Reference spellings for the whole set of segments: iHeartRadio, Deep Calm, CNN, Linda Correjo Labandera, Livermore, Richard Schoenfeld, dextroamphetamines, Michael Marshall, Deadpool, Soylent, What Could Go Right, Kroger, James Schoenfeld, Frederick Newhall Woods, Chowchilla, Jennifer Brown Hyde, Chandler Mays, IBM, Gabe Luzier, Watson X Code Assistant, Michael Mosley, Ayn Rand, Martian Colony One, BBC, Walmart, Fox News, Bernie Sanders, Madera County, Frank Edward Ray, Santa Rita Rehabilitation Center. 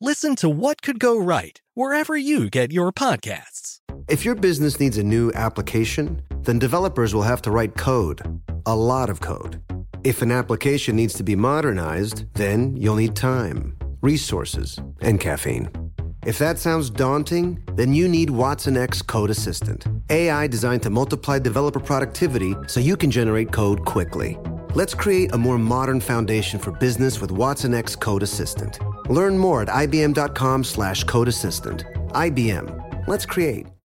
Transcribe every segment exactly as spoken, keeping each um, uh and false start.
listen to What Could Go Right wherever you get your podcasts. If your business needs a new application, then developers will have to write code, a lot of code. If an application needs to be modernized, then you'll need time, resources, and caffeine. If that sounds daunting, then you need Watson X Code Assistant, A I designed to multiply developer productivity so you can generate code quickly. Let's create a more modern foundation for business with Watson X Code Assistant. Learn more at I B M dot com slash code assistant. I B M. Let's create.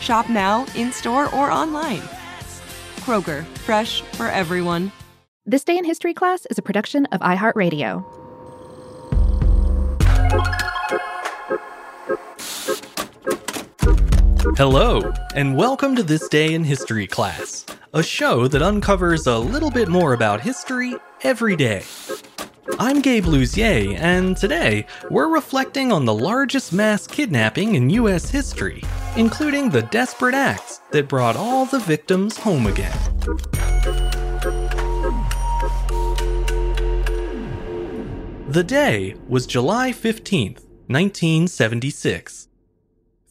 Shop now, in-store, or online. Kroger, fresh for everyone. This Day in History class is a production of iHeartRadio. Hello, and welcome to This Day in History class, a show that uncovers a little bit more about history every day. I'm Gabe Luzier, and today we're reflecting on the largest mass kidnapping in U S history, including the desperate acts that brought all the victims home again. The day was July fifteenth, nineteen seventy-six.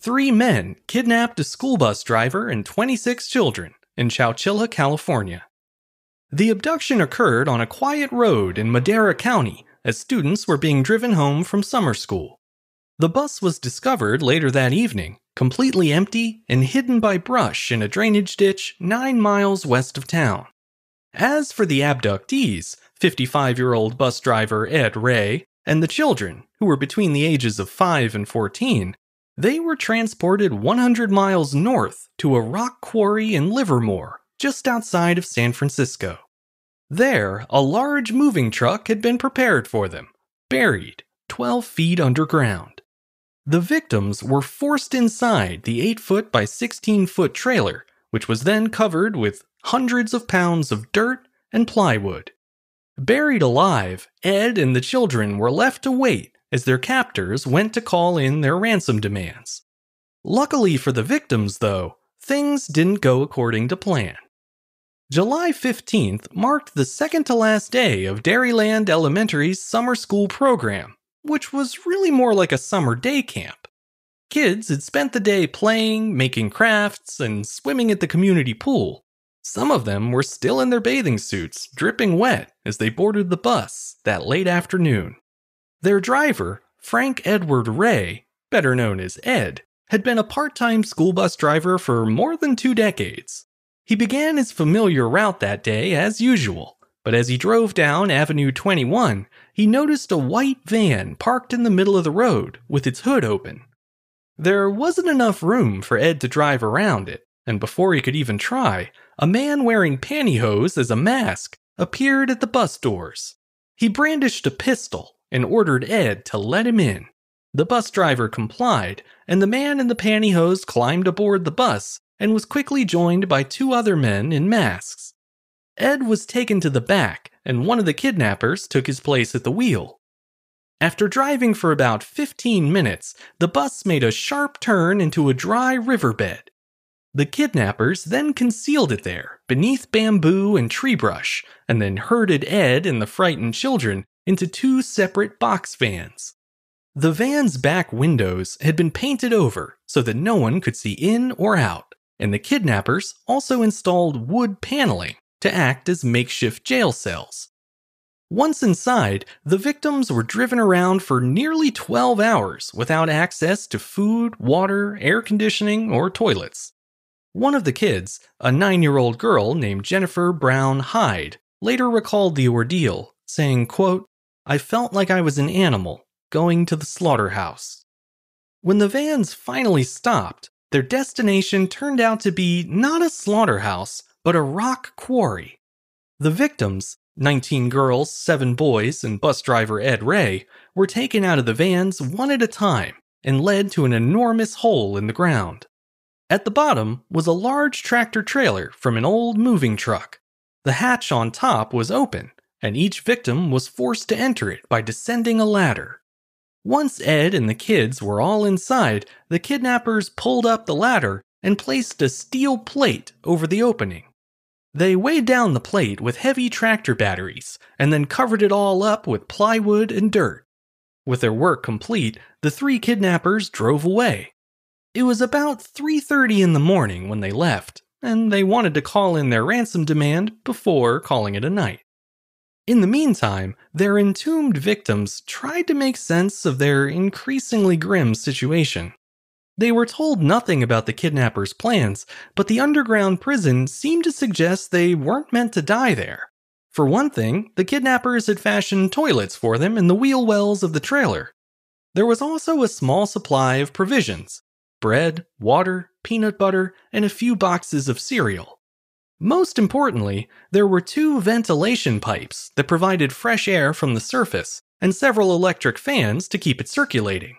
Three men kidnapped a school bus driver and twenty-six children in Chowchilla, California. The abduction occurred on a quiet road in Madera County as students were being driven home from summer school. The bus was discovered later that evening, completely empty and hidden by brush in a drainage ditch nine miles west of town. As for the abductees, fifty-five-year-old bus driver Ed Ray and the children, who were between the ages of five and fourteen, they were transported one hundred miles north to a rock quarry in Livermore, just outside of San Francisco. There, a large moving truck had been prepared for them, buried twelve feet underground. The victims were forced inside the eight foot by sixteen foot trailer, which was then covered with hundreds of pounds of dirt and plywood. Buried alive, Ed and the children were left to wait as their captors went to call in their ransom demands. Luckily for the victims, though, things didn't go according to plan. July fifteenth marked the second-to-last day of Dairyland Elementary's summer school program, which was really more like a summer day camp. Kids had spent the day playing, making crafts, and swimming at the community pool. Some of them were still in their bathing suits, dripping wet, as they boarded the bus that late afternoon. Their driver, Frank Edward Ray, better known as Ed, had been a part-time school bus driver for more than two decades. He began his familiar route that day as usual, but as he drove down Avenue twenty-one, he noticed a white van parked in the middle of the road with its hood open. There wasn't enough room for Ed to drive around it, and before he could even try, a man wearing pantyhose as a mask appeared at the bus doors. He brandished a pistol and ordered Ed to let him in. The bus driver complied, and the man in the pantyhose climbed aboard the bus and was quickly joined by two other men in masks. Ed was taken to the back, and one of the kidnappers took his place at the wheel. After driving for about fifteen minutes, the bus made a sharp turn into a dry riverbed. The kidnappers then concealed it there, beneath bamboo and tree brush, and then herded Ed and the frightened children into two separate box vans. The van's back windows had been painted over so that no one could see in or out, and the kidnappers also installed wood paneling to act as makeshift jail cells. Once inside, the victims were driven around for nearly twelve hours without access to food, water, air conditioning, or toilets. One of the kids, a nine-year-old girl named Jennifer Brown Hyde, later recalled the ordeal, saying, quote, "I felt like I was an animal going to the slaughterhouse." When the vans finally stopped, their destination turned out to be not a slaughterhouse, but a rock quarry. The victims, nineteen girls, seven boys, and bus driver Ed Ray, were taken out of the vans one at a time and led to an enormous hole in the ground. At the bottom was a large tractor trailer from an old moving truck. The hatch on top was open, and each victim was forced to enter it by descending a ladder. Once Ed and the kids were all inside, the kidnappers pulled up the ladder and placed a steel plate over the opening. They weighed down the plate with heavy tractor batteries and then covered it all up with plywood and dirt. With their work complete, the three kidnappers drove away. It was about three thirty in the morning when they left, and they wanted to call in their ransom demand before calling it a night. In the meantime, their entombed victims tried to make sense of their increasingly grim situation. They were told nothing about the kidnappers' plans, but the underground prison seemed to suggest they weren't meant to die there. For one thing, the kidnappers had fashioned toilets for them in the wheel wells of the trailer. There was also a small supply of provisions: bread, water, peanut butter, and a few boxes of cereal. Most importantly, there were two ventilation pipes that provided fresh air from the surface and several electric fans to keep it circulating.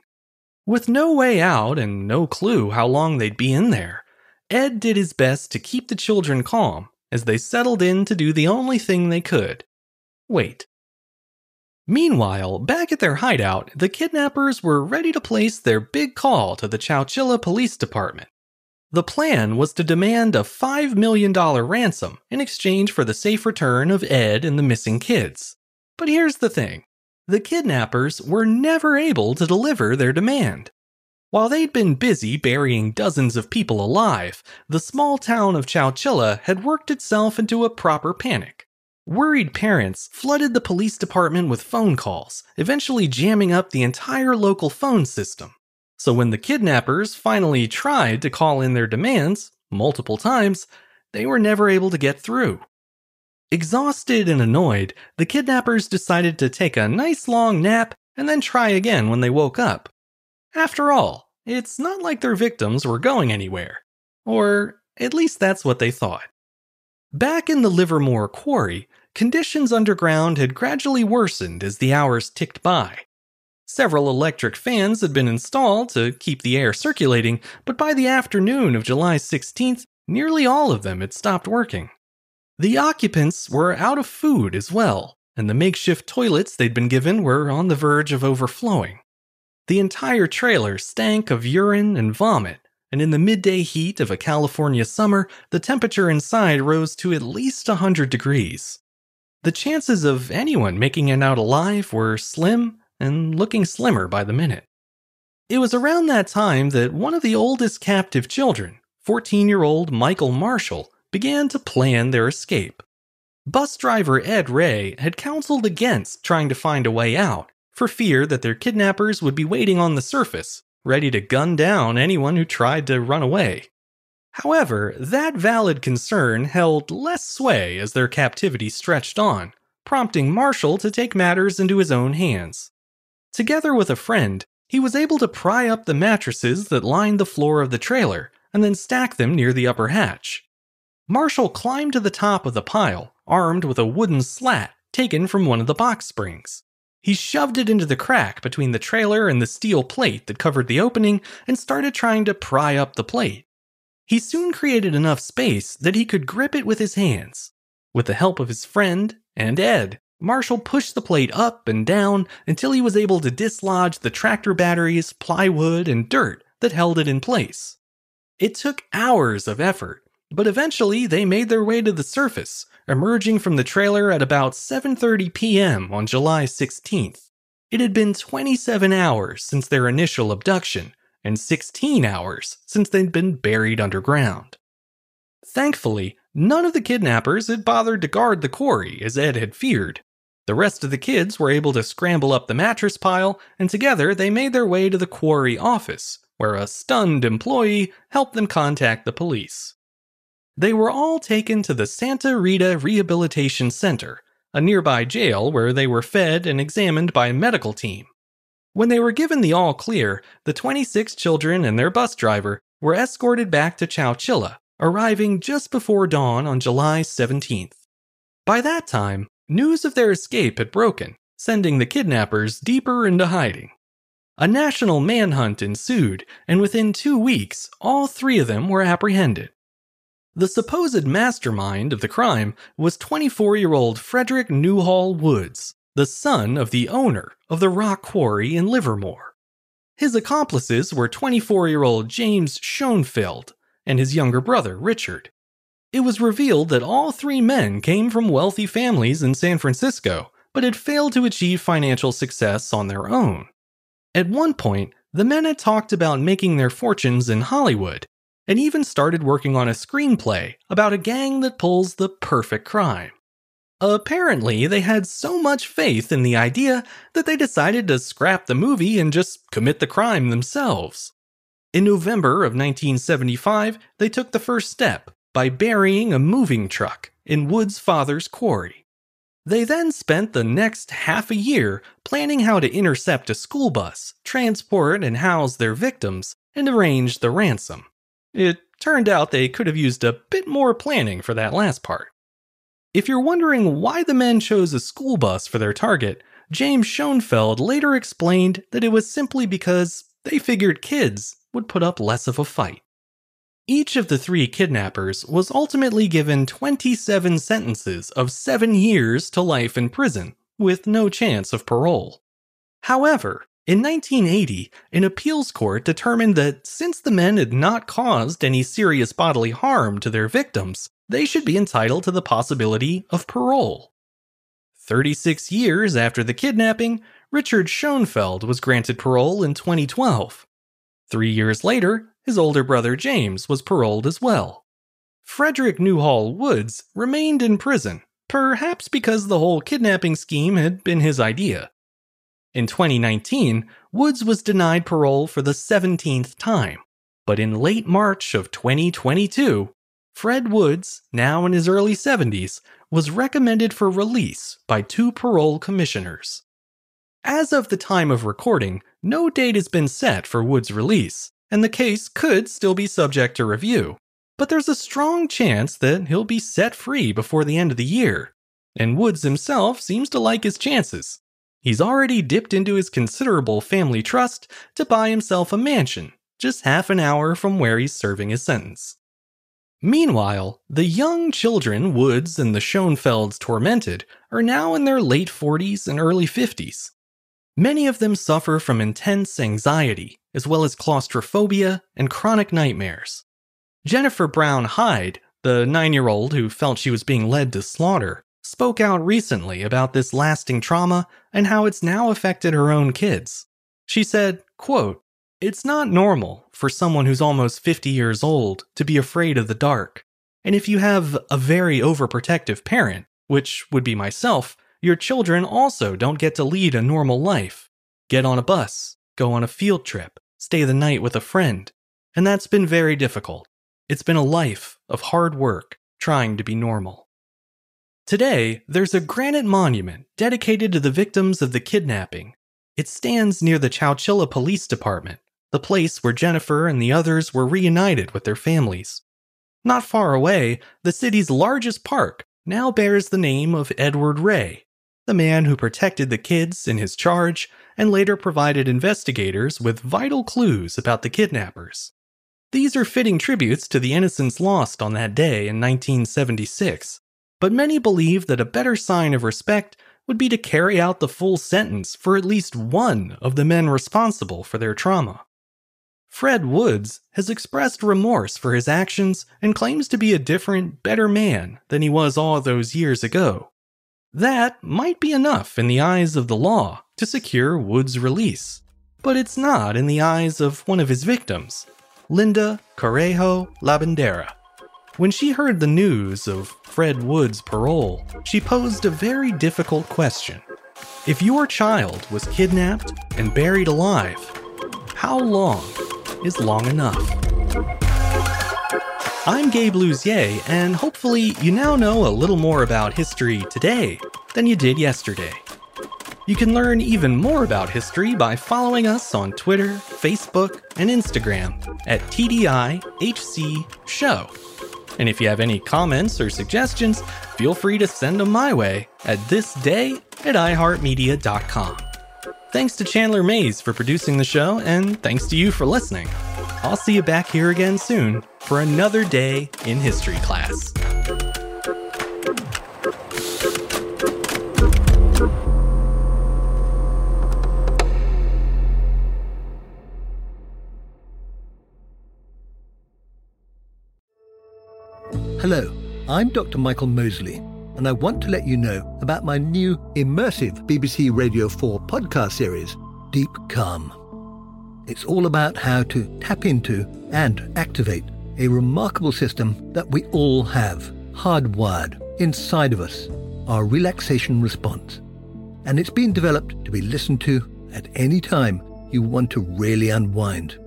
With no way out and no clue how long they'd be in there, Ed did his best to keep the children calm as they settled in to do the only thing they could: wait. Meanwhile, back at their hideout, the kidnappers were ready to place their big call to the Chowchilla Police Department. The plan was to demand a five million dollars ransom in exchange for the safe return of Ed and the missing kids. But here's the thing. The kidnappers were never able to deliver their demand. While they'd been busy burying dozens of people alive, the small town of Chowchilla had worked itself into a proper panic. Worried parents flooded the police department with phone calls, eventually jamming up the entire local phone system. So when the kidnappers finally tried to call in their demands, multiple times, they were never able to get through. Exhausted and annoyed, the kidnappers decided to take a nice long nap and then try again when they woke up. After all, it's not like their victims were going anywhere. Or at least that's what they thought. Back in the Livermore quarry, conditions underground had gradually worsened as the hours ticked by. Several electric fans had been installed to keep the air circulating, but by the afternoon of July sixteenth, nearly all of them had stopped working. The occupants were out of food as well, and the makeshift toilets they'd been given were on the verge of overflowing. The entire trailer stank of urine and vomit, and in the midday heat of a California summer, the temperature inside rose to at least one hundred degrees. The chances of anyone making it out alive were slim, and looking slimmer by the minute. It was around that time that one of the oldest captive children, fourteen-year-old Michael Marshall, began to plan their escape. Bus driver Ed Ray had counseled against trying to find a way out for fear that their kidnappers would be waiting on the surface, ready to gun down anyone who tried to run away. However, that valid concern held less sway as their captivity stretched on, prompting Marshall to take matters into his own hands. Together with a friend, he was able to pry up the mattresses that lined the floor of the trailer and then stack them near the upper hatch. Marshall climbed to the top of the pile, armed with a wooden slat taken from one of the box springs. He shoved it into the crack between the trailer and the steel plate that covered the opening and started trying to pry up the plate. He soon created enough space that he could grip it with his hands. With the help of his friend and Ed, Marshall pushed the plate up and down until he was able to dislodge the tractor batteries, plywood, and dirt that held it in place. It took hours of effort, but eventually they made their way to the surface, emerging from the trailer at about seven thirty p m on July sixteenth. It had been twenty-seven hours since their initial abduction, and sixteen hours since they'd been buried underground. Thankfully, none of the kidnappers had bothered to guard the quarry as Ed had feared. The rest of the kids were able to scramble up the mattress pile, and together they made their way to the quarry office, where a stunned employee helped them contact the police. They were all taken to the Santa Rita Rehabilitation Center, a nearby jail where they were fed and examined by a medical team. When they were given the all-clear, the twenty-six children and their bus driver were escorted back to Chowchilla, arriving just before dawn on July seventeenth. By that time, news of their escape had broken, sending the kidnappers deeper into hiding. A national manhunt ensued, and within two weeks, all three of them were apprehended. The supposed mastermind of the crime was twenty-four-year-old Frederick Newhall Woods, the son of the owner of the rock quarry in Livermore. His accomplices were twenty-four-year-old James Schoenfeld and his younger brother, Richard. It was revealed that all three men came from wealthy families in San Francisco, but had failed to achieve financial success on their own. At one point, the men had talked about making their fortunes in Hollywood, and even started working on a screenplay about a gang that pulls the perfect crime. Apparently, they had so much faith in the idea that they decided to scrap the movie and just commit the crime themselves. In November of nineteen seventy-five, they took the first step by burying a moving truck in Wood's father's quarry. They then spent the next half a year planning how to intercept a school bus, transport and house their victims, and arrange the ransom. It turned out they could have used a bit more planning for that last part. If you're wondering why the men chose a school bus for their target, James Schoenfeld later explained that it was simply because they figured kids would put up less of a fight. Each of the three kidnappers was ultimately given twenty-seven sentences of seven years to life in prison, with no chance of parole. However, in nineteen eighty, an appeals court determined that since the men had not caused any serious bodily harm to their victims, they should be entitled to the possibility of parole. thirty-six years after the kidnapping, Richard Schoenfeld was granted parole in twenty twelve. Three years later, his older brother James was paroled as well. Frederick Newhall Woods remained in prison, perhaps because the whole kidnapping scheme had been his idea. In twenty nineteen, Woods was denied parole for the seventeenth time, but in late March of twenty twenty-two, Fred Woods, now in his early seventies, was recommended for release by two parole commissioners. As of the time of recording, no date has been set for Woods' release, and the case could still be subject to review, but there's a strong chance that he'll be set free before the end of the year, and Woods himself seems to like his chances. He's already dipped into his considerable family trust to buy himself a mansion, just half an hour from where he's serving his sentence. Meanwhile, the young children Woods and the Schoenfelds tormented are now in their late forties and early fifties. Many of them suffer from intense anxiety, as well as claustrophobia and chronic nightmares. Jennifer Brown Hyde, the nine-year-old who felt she was being led to slaughter, spoke out recently about this lasting trauma and how it's now affected her own kids. She said, quote, "It's not normal for someone who's almost fifty years old to be afraid of the dark. And if you have a very overprotective parent, which would be myself, your children also don't get to lead a normal life. Get on a bus, go on a field trip, stay the night with a friend. And that's been very difficult. It's been a life of hard work trying to be normal." Today, there's a granite monument dedicated to the victims of the kidnapping. It stands near the Chowchilla Police Department, the place where Jennifer and the others were reunited with their families. Not far away, the city's largest park now bears the name of Edward Ray, the man who protected the kids in his charge and later provided investigators with vital clues about the kidnappers. These are fitting tributes to the innocents lost on that day in nineteen seventy-six, but many believe that a better sign of respect would be to carry out the full sentence for at least one of the men responsible for their trauma. Fred Woods has expressed remorse for his actions and claims to be a different, better man than he was all those years ago. That might be enough in the eyes of the law to secure Woods' release, but it's not in the eyes of one of his victims, Linda Correjo Labandera. When she heard the news of Fred Woods' parole, she posed a very difficult question. If your child was kidnapped and buried alive, how long is long enough? I'm Gabe Luzier, and hopefully you now know a little more about history today than you did yesterday. You can learn even more about history by following us on Twitter, Facebook, and Instagram at T D I H C Show. And if you have any comments or suggestions, feel free to send them my way at this day at i heart media dot com. Thanks to Chandler Mays for producing the show, and thanks to you for listening. I'll see you back here again soon for another day in history class. Hello, I'm Doctor Michael Mosley, and I want to let you know about my new immersive B B C Radio four podcast series, Deep Calm. It's all about how to tap into and activate a remarkable system that we all have, hardwired, inside of us, our relaxation response. And it's been developed to be listened to at any time you want to really unwind.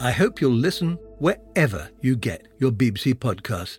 I hope you'll listen wherever you get your B B C podcasts.